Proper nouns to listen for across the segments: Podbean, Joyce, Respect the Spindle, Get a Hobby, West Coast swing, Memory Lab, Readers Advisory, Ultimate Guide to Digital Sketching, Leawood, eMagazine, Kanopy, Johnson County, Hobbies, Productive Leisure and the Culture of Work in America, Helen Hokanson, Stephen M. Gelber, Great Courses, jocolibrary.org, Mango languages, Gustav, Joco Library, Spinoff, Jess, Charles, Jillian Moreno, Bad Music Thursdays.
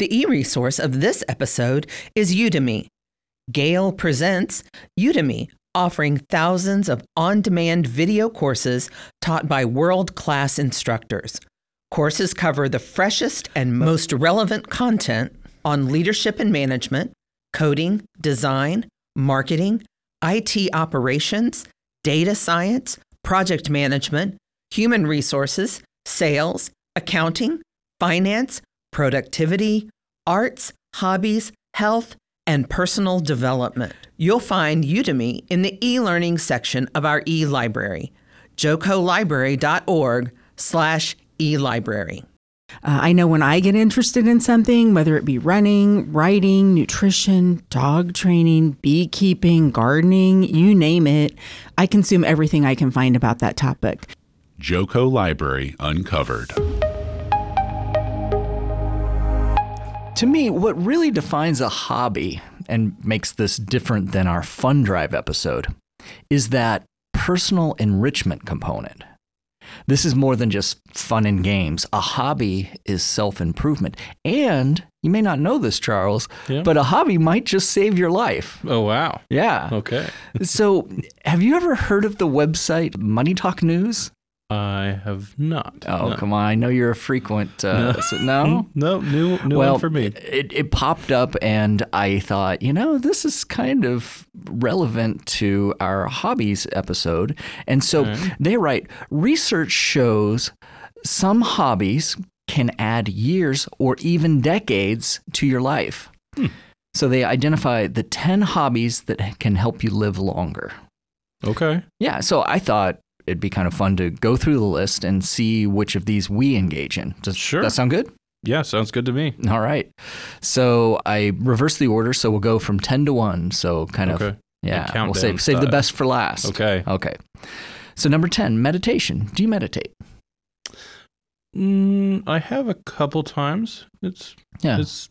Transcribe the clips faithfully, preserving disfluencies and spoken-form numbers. The e-resource of this episode is Udemy. Gale presents Udemy, offering thousands of on-demand video courses taught by world-class instructors. Courses cover the freshest and most relevant content on leadership and management, coding, design, marketing, I T operations, data science, project management, human resources, sales, accounting, finance, productivity, arts, hobbies, health, and personal development. You'll find Udemy in the e-learning section of our e-library, jocolibrary.org slash e-library. Uh, I know when I get interested in something, whether it be running, writing, nutrition, dog training, beekeeping, gardening, you name it, I consume everything I can find about that topic. Joco Library Uncovered. To me, what really defines a hobby and makes this different than our fun drive episode is that personal enrichment component. This is more than just fun and games. A hobby is self-improvement. And you may not know this, Charles, yeah. but a hobby might just save your life. Oh, wow. Yeah. Okay. So have you ever heard of the website Money Talk News? I have not. Oh, no. Come on. I know you're a frequent. Uh, no? So, no, no, new, new well, one for me. It, it popped up and I thought, you know, this is kind of relevant to our hobbies episode. And so right. They write, research shows some hobbies can add years or even decades to your life. Hmm. So they identify the ten hobbies that can help you live longer. Okay. Yeah. So I thought, it'd be kind of fun to go through the list and see which of these we engage in. Does sure. that sound good? Yeah, sounds good to me. All right. So I reverse the order, so we'll go from ten to one. So kind okay. of, yeah, we'll save, save the best for last. Okay. Okay. So number ten, meditation. Do you meditate? Mm, I have a couple times. It's yeah. it's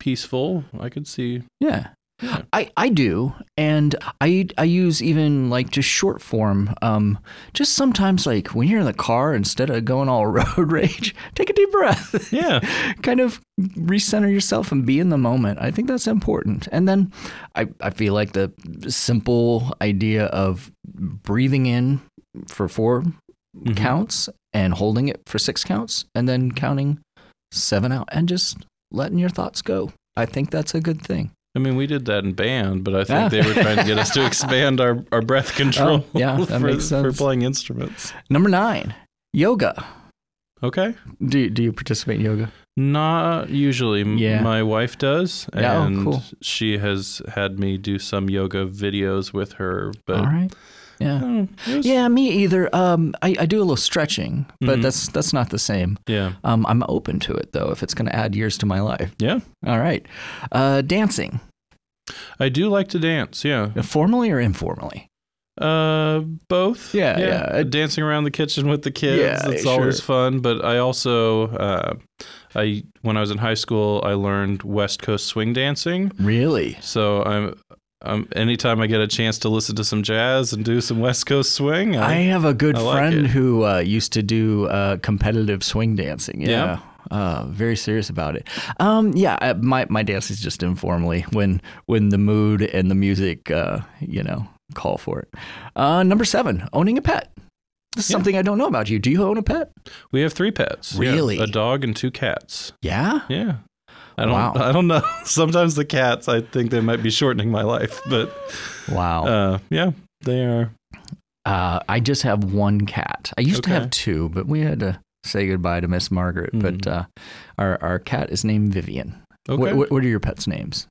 peaceful. I could see. Yeah. Yeah. I, I do, and I I use even like just short form. Um, just sometimes like when you're in the car, instead of going all road rage, take a deep breath. Yeah, kind of recenter yourself and be in the moment. I think that's important. And then I I feel like the simple idea of breathing in for four mm-hmm. counts and holding it for six counts, and then counting seven out, and just letting your thoughts go. I think that's a good thing. I mean, we did that in band, but I think yeah. they were trying to get us to expand our, our breath control oh, yeah, that for, makes sense. for playing instruments. Number nine, yoga. Okay. Do, do you participate in yoga? Not usually. Yeah. My wife does, yeah, and oh, cool. she has had me do some yoga videos with her. But All right. Yeah. Mm, was... Yeah, me either. Um, I, I do a little stretching, but mm-hmm. that's that's not the same. Yeah. Um, I'm open to it though if it's going to add years to my life. Yeah. All right. Uh, dancing. I do like to dance. Yeah. Formally or informally? Uh, both. Yeah. Yeah. yeah. Dancing around the kitchen with the kids. Yeah. It's sure. always fun. But I also, uh, I when I was in high school, I learned West Coast swing dancing. Really? So I'm. Um, anytime I get a chance to listen to some jazz and do some West Coast swing, I, I have a good I friend like who uh, used to do uh, competitive swing dancing. Yeah, yeah. Uh, very serious about it. Um, yeah, I, my my dance is just informally when when the mood and the music, uh, you know, call for it. Uh, number seven, owning a pet. This is yeah. something I don't know about you. Do you own a pet? We have three pets. Really, yeah, a dog and two cats. Yeah, yeah. I don't wow. I don't know. Sometimes the cats, I think they might be shortening my life, but wow. Uh, yeah, they are. Uh, I just have one cat. I used okay. to have two, but we had to say goodbye to Miss Margaret. Mm. But uh, our, our cat is named Vivian. Okay. What, what, what are your pets' names?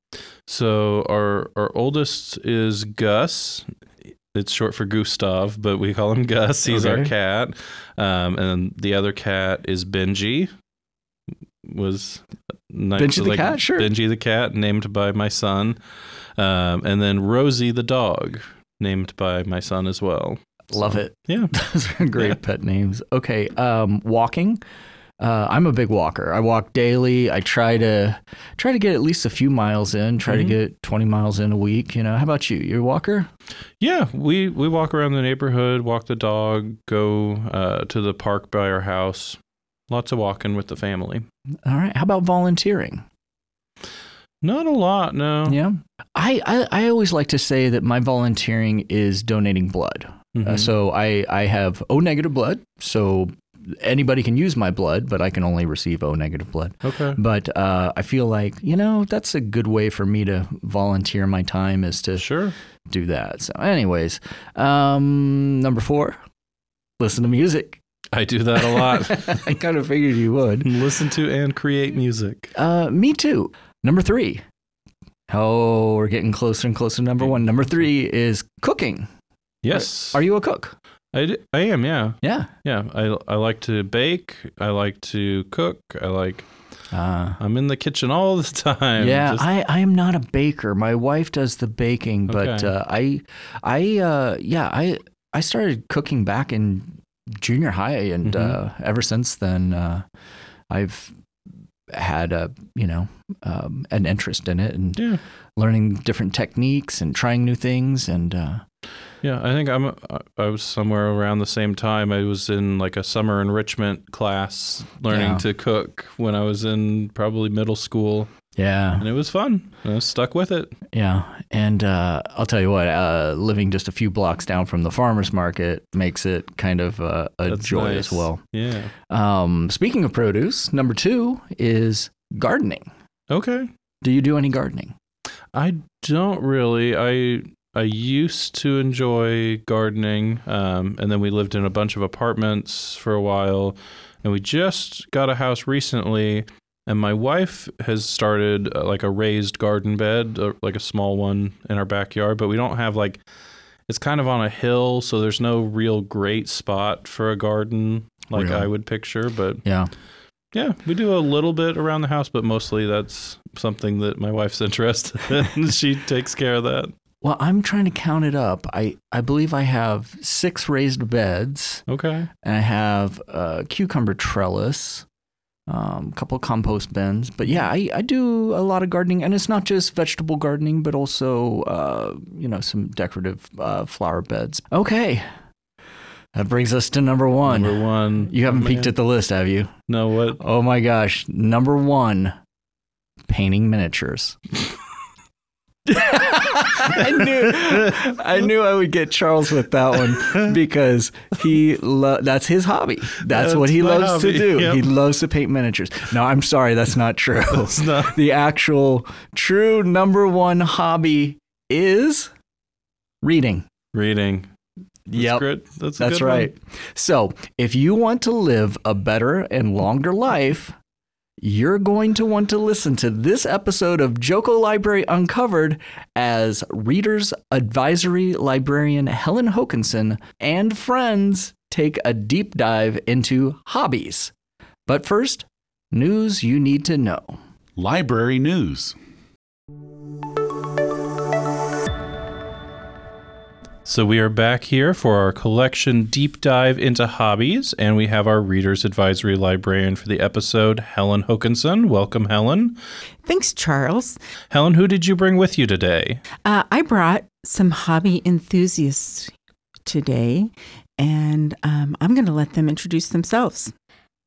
So our our oldest is Gus. It's short for Gustav, but we call him Gus. He's okay. our cat. Um, and the other cat is Benji. Was nice, Benji the like, cat, sure. Benji the cat, named by my son, um, and then Rosie the dog, named by my son as well. Love so, it. Yeah, those are great yeah. pet names. Okay, um, walking. Uh, I'm a big walker. I walk daily. I try to try to get at least a few miles in. Try mm-hmm. to get twenty miles in a week. You know, how about you? You're a walker? Yeah, we we walk around the neighborhood, walk the dog, go uh, to the park by our house. Lots of walking with the family. All right. How about volunteering? Not a lot, no. Yeah. I, I, I always like to say that my volunteering is donating blood. Mm-hmm. Uh, so I, I have O negative blood, so anybody can use my blood, but I can only receive O negative blood. Okay. But uh, I feel like, you know, that's a good way for me to volunteer my time is to sure. do that. So anyways, um, number four, listen to music. I do that a lot. I kind of figured you would. Listen to and create music. Uh, me too. Number three. Oh, we're getting closer and closer to number one. Number three is cooking. Yes. Are, are you a cook? I, d- I am, yeah. Yeah. Yeah. I, I like to bake. I like to cook. I like... Uh, I'm in the kitchen all the time. Yeah, Just... I, I am not a baker. My wife does the baking, okay. but uh, I... I uh, yeah, I, I started cooking back in junior high, and mm-hmm. uh, ever since then, uh, I've... had a, you know, um, an interest in it and yeah. learning different techniques and trying new things. And, uh, yeah, I think I'm, I was somewhere around the same time. I was in like a summer enrichment class learning yeah. to cook when I was in probably middle school. Yeah. And it was fun. And I stuck with it. Yeah. And uh, I'll tell you what, uh, living just a few blocks down from the farmer's market makes it kind of uh, a That's joy nice. As well. Yeah. Um, speaking of produce, number two is gardening. Okay. Do you do any gardening? I don't really. I I used to enjoy gardening. Um, and then we lived in a bunch of apartments for a while. And we just got a house recently. And my wife has started uh, like a raised garden bed, uh, like a small one in our backyard, but we don't have like, it's kind of on a hill, so there's no real great spot for a garden like really? I would picture, but yeah. Yeah, we do a little bit around the house, but mostly that's something that my wife's interested in. She takes care of that. Well, I'm trying to count it up. I, I believe I have six raised beds. Okay. And I have a cucumber trellis. Um, couple of compost bins, but yeah, I, I do a lot of gardening, and it's not just vegetable gardening, but also, uh, you know, some decorative uh, flower beds. Okay. That brings us to number one. Number one. You haven't oh, peeked at the list, have you? No, what? Oh my gosh. Number one, painting miniatures. I knew I knew I would get Charles with that one because he lo- that's his hobby. That's, that's what he loves hobby. To do. Yep. He loves to paint miniatures. No, I'm sorry, that's not true. That's not. The actual true number one hobby is reading. Reading. That's yep. Good. That's, a that's good right. One. So if you want to live a better and longer life, you're going to want to listen to this episode of Joco Library Uncovered as Readers Advisory Librarian Helen Hokanson and friends take a deep dive into hobbies. But first, news you need to know. Library news. So we are back here for our collection deep dive into hobbies, and we have our Reader's Advisory Librarian for the episode, Helen Hokanson. Welcome, Helen. Thanks, Charles. Helen, who did you bring with you today? Uh, I brought some hobby enthusiasts today, and um, I'm going to let them introduce themselves.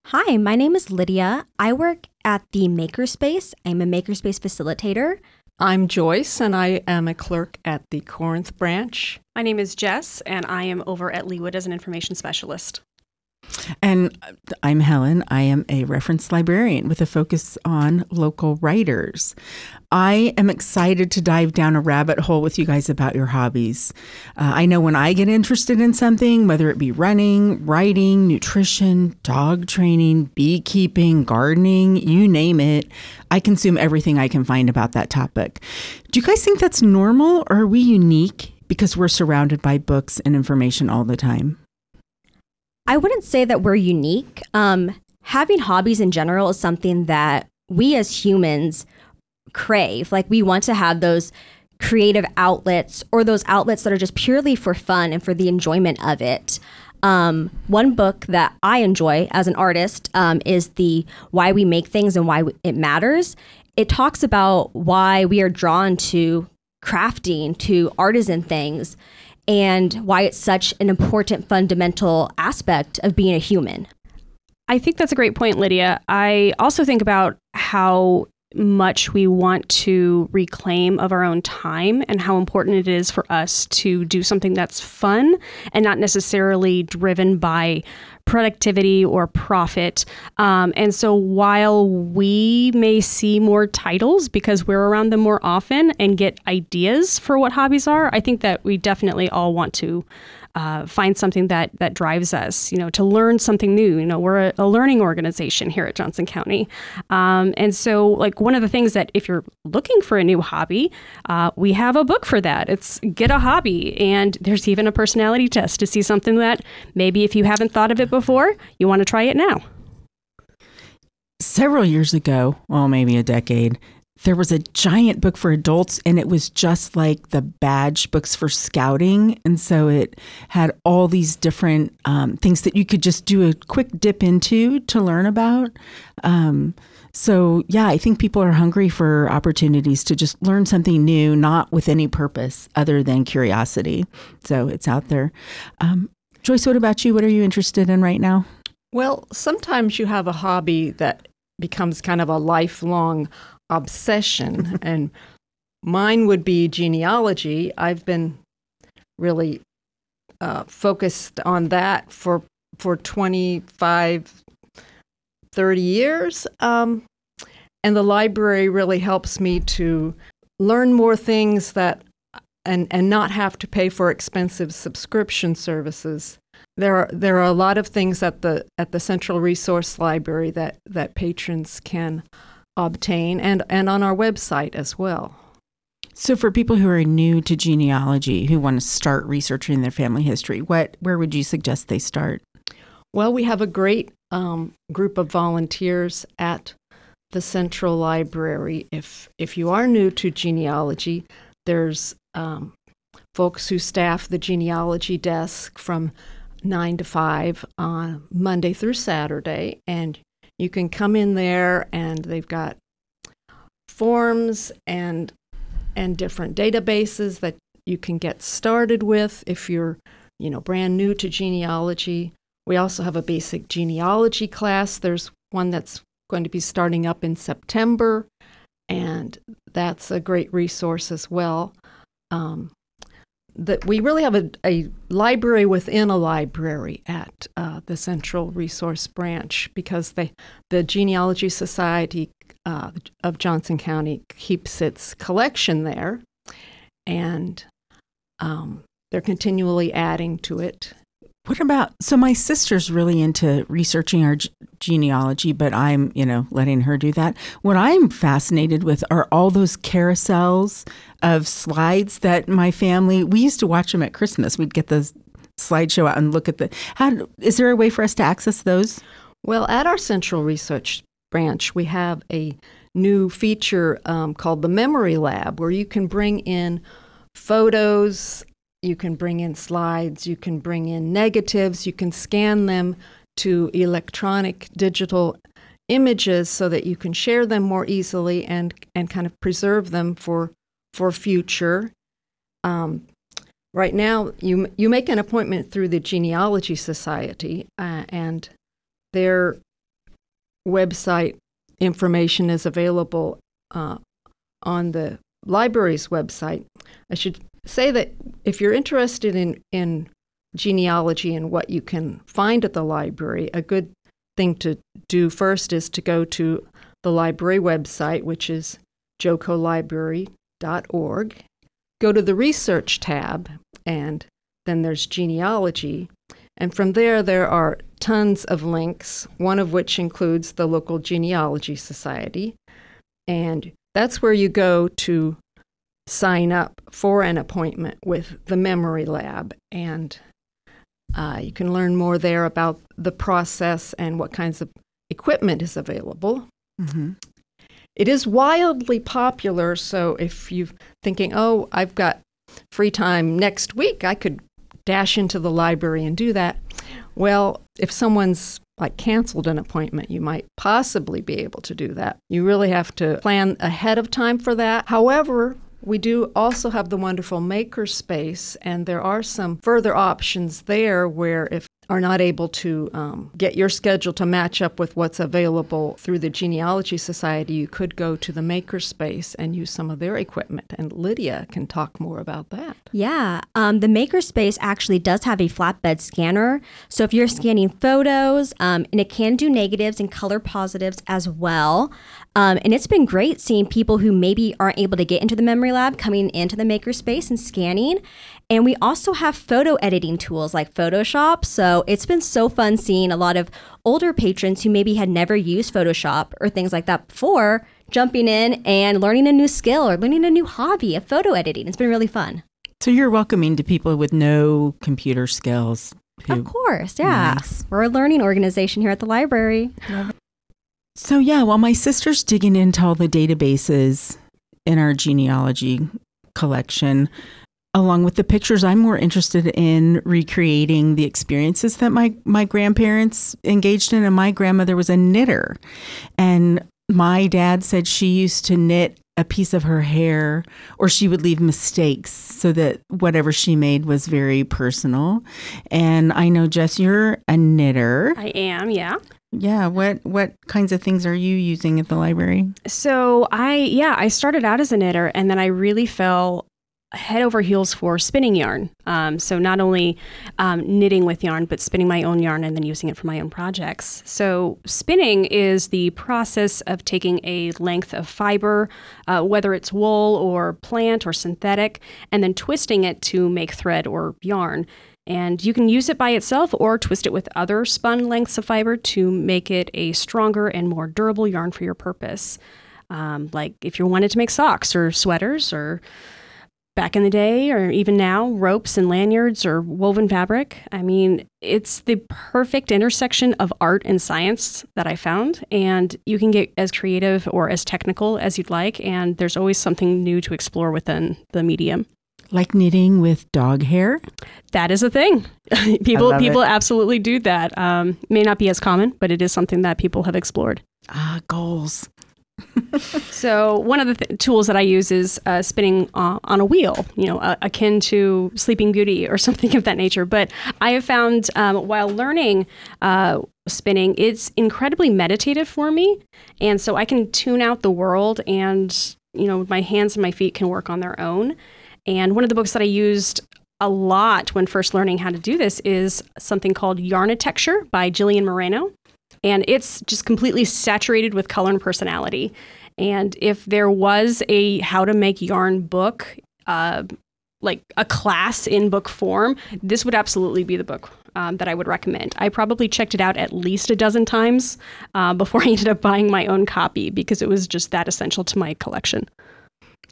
Hi, my name is Lydia. I work at the Makerspace. I'm a Makerspace facilitator. I'm Joyce, and I am a clerk at the Corinth branch. My name is Jess, and I am over at Leawood as an information specialist. And I'm Helen. I am a reference librarian with a focus on local writers. I am excited to dive down a rabbit hole with you guys about your hobbies. Uh, I know when I get interested in something, whether it be running, writing, nutrition, dog training, beekeeping, gardening, you name it, I consume everything I can find about that topic. Do you guys think that's normal, or are we unique because we're surrounded by books and information all the time? I wouldn't say that we're unique. Um, having hobbies in general is something that we as humans crave. Like, we want to have those creative outlets or those outlets that are just purely for fun and for the enjoyment of it. Um, one book that I enjoy as an artist um, is the Why We Make Things and Why It Matters. It talks about why we are drawn to crafting, to artisan things, and why it's such an important fundamental aspect of being a human. I think that's a great point, Lydia. I also think about how much we want to reclaim of our own time and how important it is for us to do something that's fun and not necessarily driven by productivity or profit. Um, and so while we may see more titles because we're around them more often and get ideas for what hobbies are, I think that we definitely all want to Uh, find something that that drives us, you know, to learn something new. You know, we're a, a learning organization here at Johnson County. Um, and so, like, one of the things that if you're looking for a new hobby, uh, we have a book for that. It's Get a Hobby. And there's even a personality test to see something that maybe if you haven't thought of it before, you want to try it now. Several years ago, well, maybe a decade, there was a giant book for adults, and it was just like the badge books for scouting. And so it had all these different um, things that you could just do a quick dip into to learn about. Um, so, yeah, I think people are hungry for opportunities to just learn something new, not with any purpose other than curiosity. So it's out there. Um, Joyce, what about you? What are you interested in right now? Well, sometimes you have a hobby that becomes kind of a lifelong obsession, and mine would be genealogy. I've been really uh, focused on that for for twenty-five, thirty years, um, and the library really helps me to learn more things that and and not have to pay for expensive subscription services. There are there are a lot of things at the at the Central Resource Library that that patrons can obtain, and, and on our website as well. So for people who are new to genealogy, who want to start researching their family history, what where would you suggest they start? Well, we have a great um, group of volunteers at the Central Library. If if you are new to genealogy, there's um, folks who staff the genealogy desk from nine to five on Monday through Saturday, and you can come in there, and they've got forms and and different databases that you can get started with if you're, you know, brand new to genealogy. We also have a basic genealogy class. There's one that's going to be starting up in September, and that's a great resource as well. Um, that we really have a, a library within a library at uh, the Central Resource Branch, because they, the Genealogy Society uh, of Johnson County keeps its collection there, and um, they're continually adding to it. What about, so my sister's really into researching our g- genealogy, but I'm, you know, letting her do that. What I'm fascinated with are all those carousels of slides that my family, we used to watch them at Christmas. We'd get the slideshow out and look at the, how, is there a way for us to access those? Well, at our Central Research Branch, we have a new feature um, called the Memory Lab, where you can bring in photos. You can bring in slides, you can bring in negatives, you can scan them to electronic digital images so that you can share them more easily and, and kind of preserve them for for future. Um, right now, you you make an appointment through the Genealogy Society, uh, and their website information is available uh, on the library's website. I should say that if you're interested in, in genealogy and what you can find at the library, a good thing to do first is to go to the library website, which is joco library dot org. Go to the research tab, and then there's genealogy. And from there, there are tons of links, one of which includes the local genealogy society. And that's where you go to sign up for an appointment with the Memory Lab, and uh, you can learn more there about the process and what kinds of equipment is available. Mm-hmm. It is wildly popular, so if you're thinking, oh, I've got free time next week, I could dash into the library and do that. Well, if someone's like canceled an appointment, you might possibly be able to do that. You really have to plan ahead of time for that. However, we do also have the wonderful Makerspace, and there are some further options there where if are not able to um, get your schedule to match up with what's available through the Genealogy Society, you could go to the Makerspace and use some of their equipment. And Lydia can talk more about that. Yeah, um, the Makerspace actually does have a flatbed scanner. So if you're scanning photos, um, and it can do negatives and color positives as well. Um, and it's been great seeing people who maybe aren't able to get into the Memory Lab coming into the Makerspace and scanning. And we also have photo editing tools like Photoshop. So it's been so fun seeing a lot of older patrons who maybe had never used Photoshop or things like that before, jumping in and learning a new skill or learning a new hobby of photo editing. It's been really fun. So you're welcoming to people with no computer skills. Who, of course, yeah. Nice. We're a learning organization here at the library. So yeah, while my sister's digging into all the databases in our genealogy collection, along with the pictures, I'm more interested in recreating the experiences that my, my grandparents engaged in. And my grandmother was a knitter. And my dad said she used to knit a piece of her hair, or she would leave mistakes so that whatever she made was very personal. And I know, Jess, you're a knitter. I am, yeah. Yeah. What what kinds of things are you using at the library? So I, yeah, I started out as a knitter, and then I really fell head over heels for spinning yarn. Um, so not only um, knitting with yarn, but spinning my own yarn and then using it for my own projects. So spinning is the process of taking a length of fiber, uh, whether it's wool or plant or synthetic, and then twisting it to make thread or yarn. And you can use it by itself or twist it with other spun lengths of fiber to make it a stronger and more durable yarn for your purpose. Um, like if you wanted to make socks or sweaters, or back in the day, or even now, ropes and lanyards or woven fabric. I mean, it's the perfect intersection of art and science that I found. And you can get as creative or as technical as you'd like. And there's always something new to explore within the medium. Like knitting with dog hair? That is a thing. people people it. absolutely do that. Um, may not be as common, but it is something that people have explored. Ah, goals. So one of the th- tools that I use is uh, spinning uh, on a wheel, you know, uh, akin to Sleeping Beauty or something of that nature. But I have found um, while learning uh, spinning, it's incredibly meditative for me. And so I can tune out the world, and, you know, my hands and my feet can work on their own. And one of the books that I used a lot when first learning how to do this is something called Yarnitecture by Jillian Moreno. And it's just completely saturated with color and personality. And if there was a how to make yarn book, uh, like a class in book form, this would absolutely be the book um, that I would recommend. I probably checked it out at least a dozen times uh, before I ended up buying my own copy, because it was just that essential to my collection.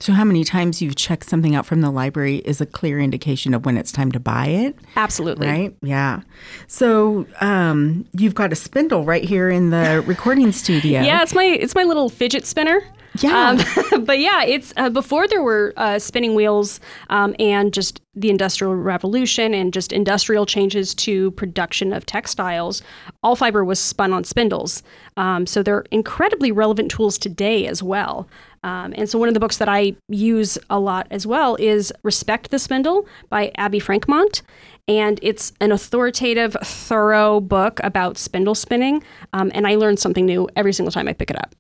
So how many times you've checked something out from the library is a clear indication of when it's time to buy it. Absolutely. Right? Yeah. So um, you've got a spindle right here in the recording studio. Yeah, it's my it's my little fidget spinner. Yeah. Um, but yeah, it's uh, before there were uh, spinning wheels um, and just the Industrial Revolution and just industrial changes to production of textiles, all fiber was spun on spindles. Um, so they're incredibly relevant tools today as well. Um, and so one of the books that I use a lot as well is Respect the Spindle by Abby Frankmont. And it's an authoritative, thorough book about spindle spinning. Um, and I learn something new every single time I pick it up.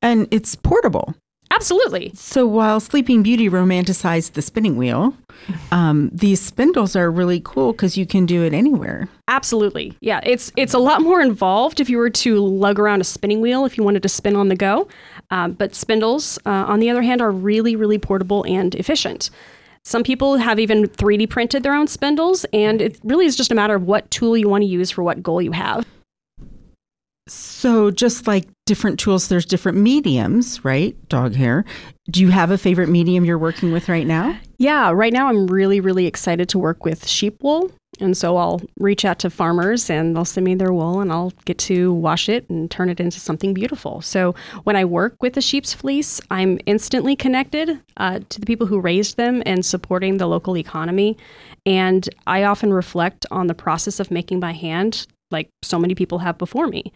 And it's portable. Absolutely. So while Sleeping Beauty romanticized the spinning wheel, um, these spindles are really cool because you can do it anywhere. Absolutely. Yeah, it's it's a lot more involved if you were to lug around a spinning wheel if you wanted to spin on the go. Um, but spindles, uh, on the other hand, are really, really portable and efficient. Some people have even three D printed their own spindles, and it really is just a matter of what tool you want to use for what goal you have. So just like different tools, there's different mediums, right? Dog hair. Do you have a favorite medium you're working with right now? Yeah, right now I'm really, really excited to work with sheep wool. And so I'll reach out to farmers and they'll send me their wool, and I'll get to wash it and turn it into something beautiful. So when I work with the sheep's fleece, I'm instantly connected uh, to the people who raised them and supporting the local economy. And I often reflect on the process of making by hand, like so many people have before me.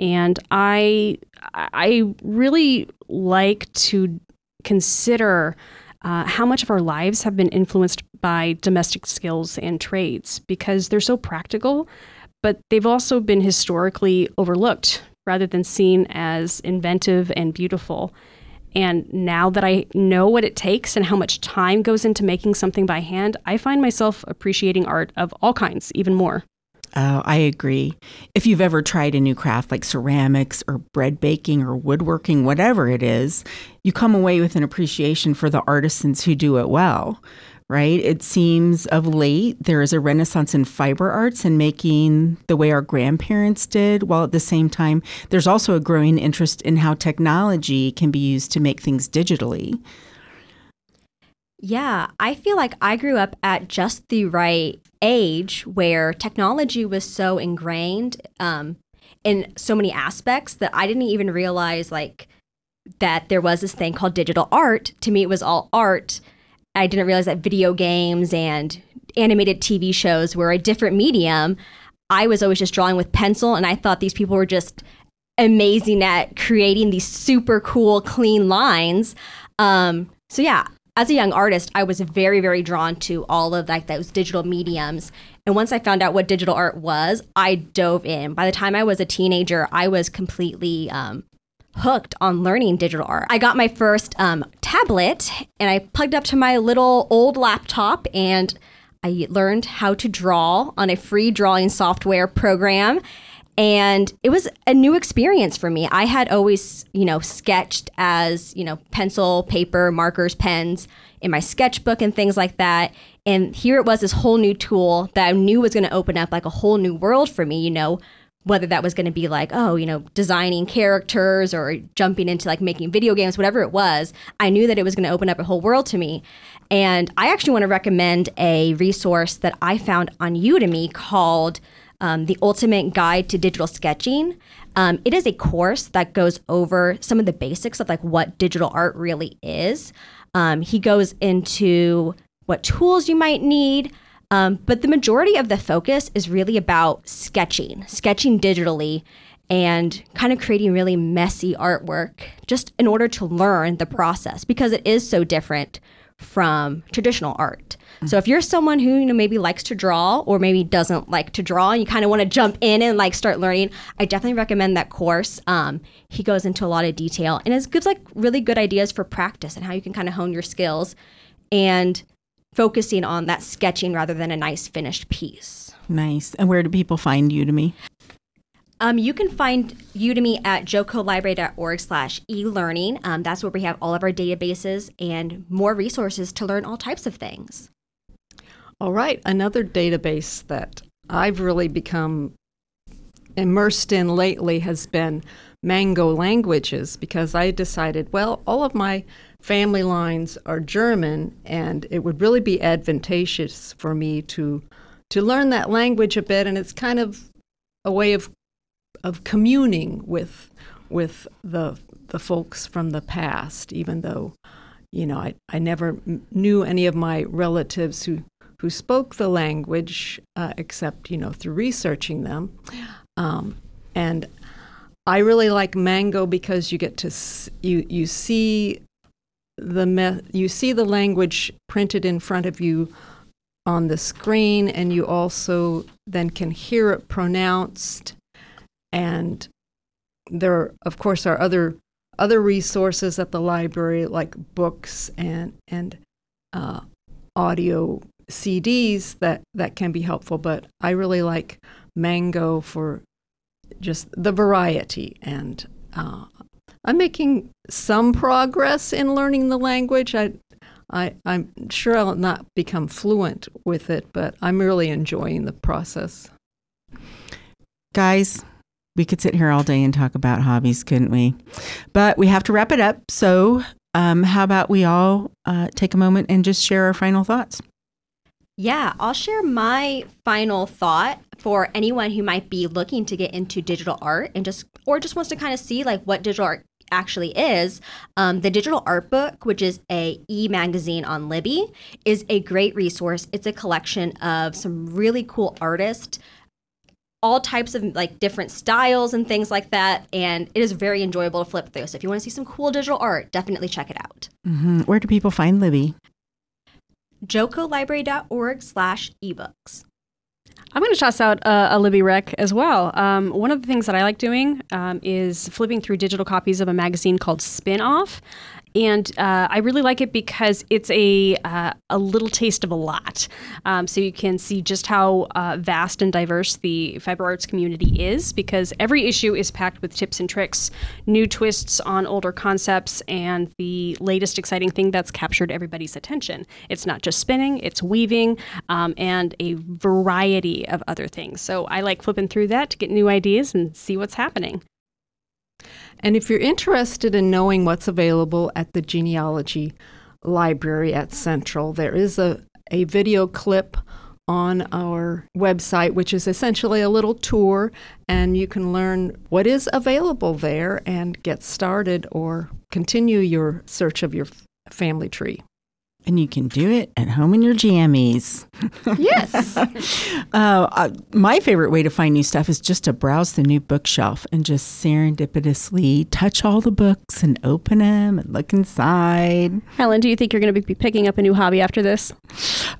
And I I really like to consider uh, how much of our lives have been influenced by domestic skills and trades, because they're so practical, but they've also been historically overlooked rather than seen as inventive and beautiful. And now that I know what it takes and how much time goes into making something by hand, I find myself appreciating art of all kinds even more. Oh, I agree. If you've ever tried a new craft like ceramics or bread baking or woodworking, whatever it is, you come away with an appreciation for the artisans who do it well, right? It seems of late there is a renaissance in fiber arts and making the way our grandparents did, while at the same time there's also a growing interest in how technology can be used to make things digitally. Yeah, I feel like I grew up at just the right age where technology was so ingrained um, in so many aspects that I didn't even realize like that there was this thing called digital art. To me, it was all art. I didn't realize that video games and animated T V shows were a different medium. I was always just drawing with pencil, and I thought these people were just amazing at creating these super cool, clean lines. Um, so yeah. As a young artist, I was very, very drawn to all of like those digital mediums. And once I found out what digital art was, I dove in. By the time I was a teenager, I was completely um, hooked on learning digital art. I got my first um, tablet and I plugged up to my little old laptop and I learned how to draw on a free drawing software program. And it was a new experience for me. I had always, you know, sketched as, you know, pencil, paper, markers, pens in my sketchbook and things like that. And here it was, this whole new tool that I knew was going to open up like a whole new world for me, you know, whether that was going to be like, oh, you know, designing characters or jumping into like making video games, whatever it was. I knew that it was going to open up a whole world to me. And I actually want to recommend a resource that I found on Udemy called Um, the Ultimate Guide to Digital Sketching. Um, it is a course that goes over some of the basics of like what digital art really is. Um, he goes into what tools you might need, um, but the majority of the focus is really about sketching, sketching digitally, and kind of creating really messy artwork just in order to learn the process because it is so different from traditional art. So if you're someone who, you know, maybe likes to draw or maybe doesn't like to draw and you kind of want to jump in and like start learning, I definitely recommend that course. Um, he goes into a lot of detail and it gives like really good ideas for practice and how you can kind of hone your skills and focusing on that sketching rather than a nice finished piece. Nice. And where do people find Udemy? Um, you can find Udemy at jocolibrary.org slash e-learning. Um, that's where we have all of our databases and more resources to learn all types of things. All right. Another database that I've really become immersed in lately has been Mango Languages, because I decided, well, all of my family lines are German, and it would really be advantageous for me to to learn that language a bit, and it's kind of a way of of communing with with the the folks from the past, even though, you know, I, I never knew any of my relatives who who spoke the language, uh, except, you know, through researching them. Um, and I really like Mango because you get to, s- you you see the me- you see the language printed in front of you on the screen, and you also then can hear it pronounced. And there, are, of course, are other other resources at the library, like books and, and uh, audio C Ds that, that can be helpful, but I really like Mango for just the variety. And uh, I'm making some progress in learning the language. I, I, I'm sure I'll not become fluent with it, but I'm really enjoying the process. Guys, we could sit here all day and talk about hobbies, couldn't we? But we have to wrap it up. So um, how about we all uh, take a moment and just share our final thoughts? Yeah, I'll share my final thought for anyone who might be looking to get into digital art and just or just wants to kind of see like what digital art actually is. Um, the Digital Art Book, which is a e-magazine on Libby, is a great resource. It's a collection of some really cool artists, all types of like different styles and things like that. And it is very enjoyable to flip through. So if you want to see some cool digital art, definitely check it out. Mm-hmm. Where do people find Libby? jocolibrary.org slash ebooks. I'm going to toss out uh, a Libby rec as well. Um, one of the things that I like doing um, is flipping through digital copies of a magazine called Spinoff. And uh, I really like it because it's a uh, a little taste of a lot. Um, so you can see just how uh, vast and diverse the fiber arts community is, because every issue is packed with tips and tricks, new twists on older concepts, and the latest exciting thing that's captured everybody's attention. It's not just spinning, it's weaving, um, and a variety of other things. So I like flipping through that to get new ideas and see what's happening. And if you're interested in knowing what's available at the Genealogy Library at Central, there is a, a video clip on our website, which is essentially a little tour, and you can learn what is available there and get started or continue your search of your family tree. And you can do it at home in your jammies. Yes. uh, my favorite way to find new stuff is just to browse the new bookshelf and just serendipitously touch all the books and open them and look inside. Helen, do you think you're going to be picking up a new hobby after this?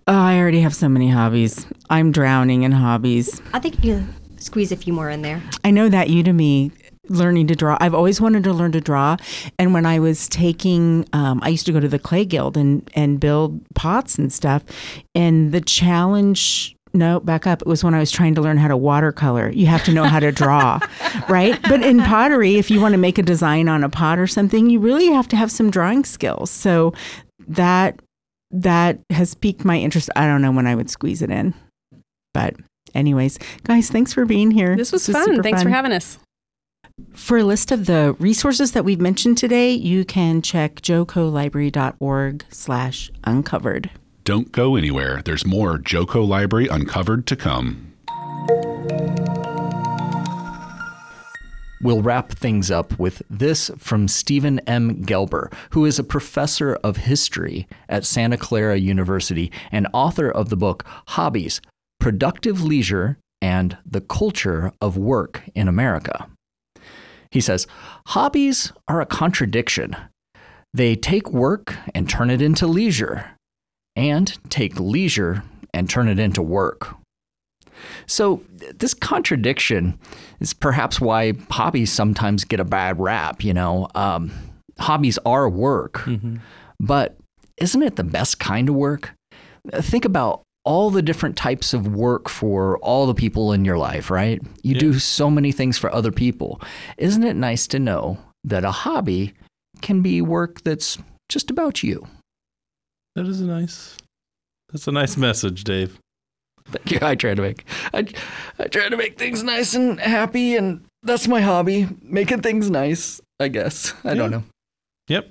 Oh, I already have so many hobbies. I'm drowning in hobbies. I think you can squeeze a few more in there. I know that Udemy. Learning to draw. I've always wanted to learn to draw. And when I was taking, um, I used to go to the Clay Guild and, and build pots and stuff. And the challenge, no, back up, it was when I was trying to learn how to watercolor. You have to know how to draw, right? But in pottery, if you want to make a design on a pot or something, you really have to have some drawing skills. So that that has piqued my interest. I don't know when I would squeeze it in. But anyways, guys, thanks for being here. This was, this was fun. Thanks fun. for having us. For a list of the resources that we've mentioned today, you can check jocolibrary dot org slash uncovered. Don't go anywhere. There's more Joco Library Uncovered to come. We'll wrap things up with this from Stephen M. Gelber, who is a professor of history at Santa Clara University and author of the book Hobbies, Productive Leisure and the Culture of Work in America. He says, hobbies are a contradiction. They take work and turn it into leisure, and take leisure and turn it into work. So this contradiction is perhaps why hobbies sometimes get a bad rap, you know. Um, hobbies are work, mm-hmm. but isn't it the best kind of work? Think about all the different types of work for all the people in your life, right? You yeah. do so many things for other people. Isn't it nice to know that a hobby can be work that's just about you? That is a nice, that's a nice message, Dave. Thank you. I try to make, I, I try to make things nice and happy, and that's my hobby, making things nice, I guess. I yeah. don't know. Yep.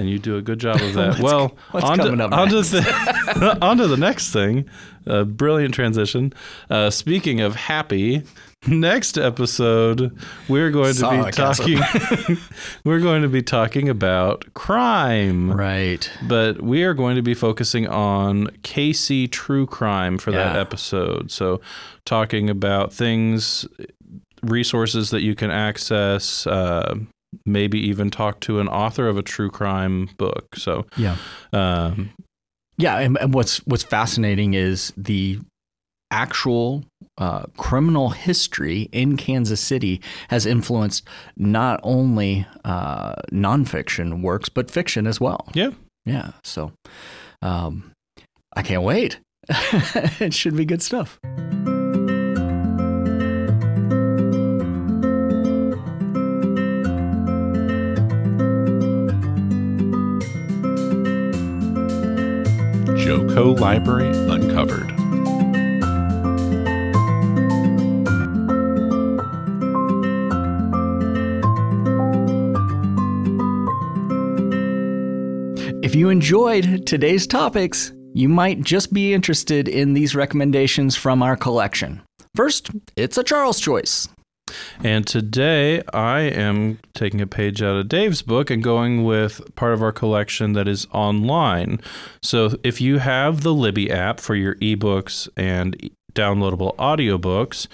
And you do a good job of that. what's, well, what's on, to, on, to the, on to the next thing. Uh, brilliant transition. Uh, speaking of happy, next episode we're going Saw to be talking. we're going to be talking about crime, right? But we are going to be focusing on K C True Crime for yeah. that episode. So, talking about things, resources that you can access. Uh, Maybe even talk to an author of a true crime book. So yeah, um, yeah. And, and what's what's fascinating is the actual uh, criminal history in Kansas City has influenced not only uh, nonfiction works but fiction as well. Yeah, yeah. So um, I can't wait. It should be good stuff. Joco Library Uncovered. If you enjoyed today's topics, you might just be interested in these recommendations from our collection. First, it's a Charles choice. And today I am taking a page out of Dave's book and going with part of our collection that is online. So if you have the Libby app for your ebooks and downloadable audiobooks,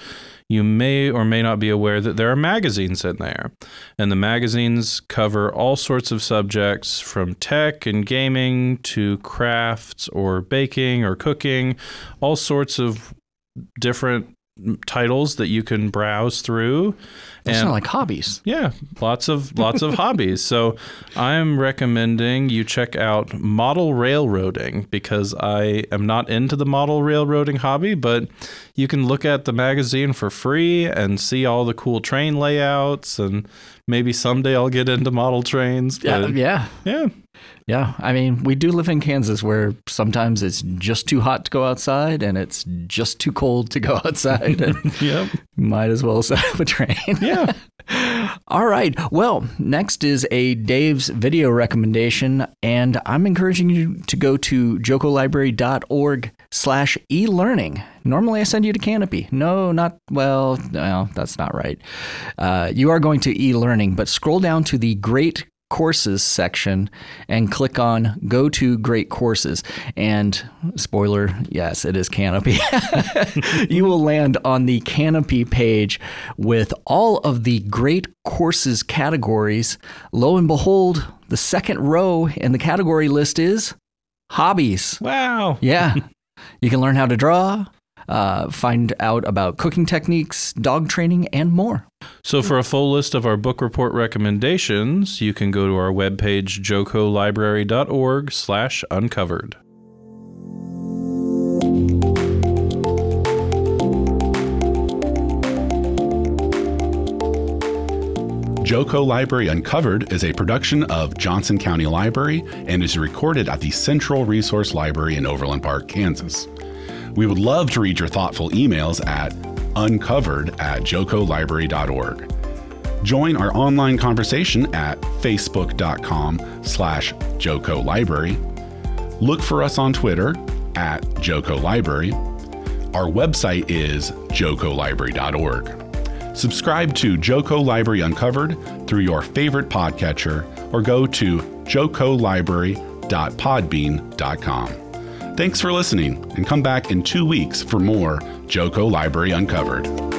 you may or may not be aware that there are magazines in there. And the magazines cover all sorts of subjects, from tech and gaming to crafts or baking or cooking, all sorts of different titles that you can browse through. That sounds like hobbies. Yeah, lots of lots of hobbies. So I'm recommending you check out model railroading, because I am not into the model railroading hobby, but you can look at the magazine for free and see all the cool train layouts, and maybe someday I'll get into model trains. But uh, yeah. Yeah. Yeah. I mean, we do live in Kansas, where sometimes it's just too hot to go outside and it's just too cold to go outside. And yep. Might as well set up a train. Yeah. All right. Well, next is a Dave's video recommendation, and I'm encouraging you to go to jocolibrary.org slash e-learning. Normally I send you to Kanopy. No, not, well, no, that's not right. Uh, you are going to e-learning, but scroll down to the Great Courses section and click on Go to Great Courses. And spoiler, yes, it is Kanopy. You will land on the Kanopy page with all of the Great Courses categories. Lo and behold, the second row in the category list is Hobbies. Wow. Yeah. You can learn how to draw, uh, find out about cooking techniques, dog training, and more. So for a full list of our book report recommendations, you can go to our webpage, jocolibrary.org slash uncovered. Joco Library Uncovered is a production of Johnson County Library and is recorded at the Central Resource Library in Overland Park, Kansas. We would love to read your thoughtful emails at uncovered at jocolibrary.org. Join our online conversation at facebook.com slash jocolibrary. Look for us on Twitter at jocolibrary. Our website is jocolibrary dot org. Subscribe to Joco Library Uncovered through your favorite podcatcher, or go to jocolibrary dot podbean dot com. Thanks for listening, and come back in two weeks for more Joco Library Uncovered.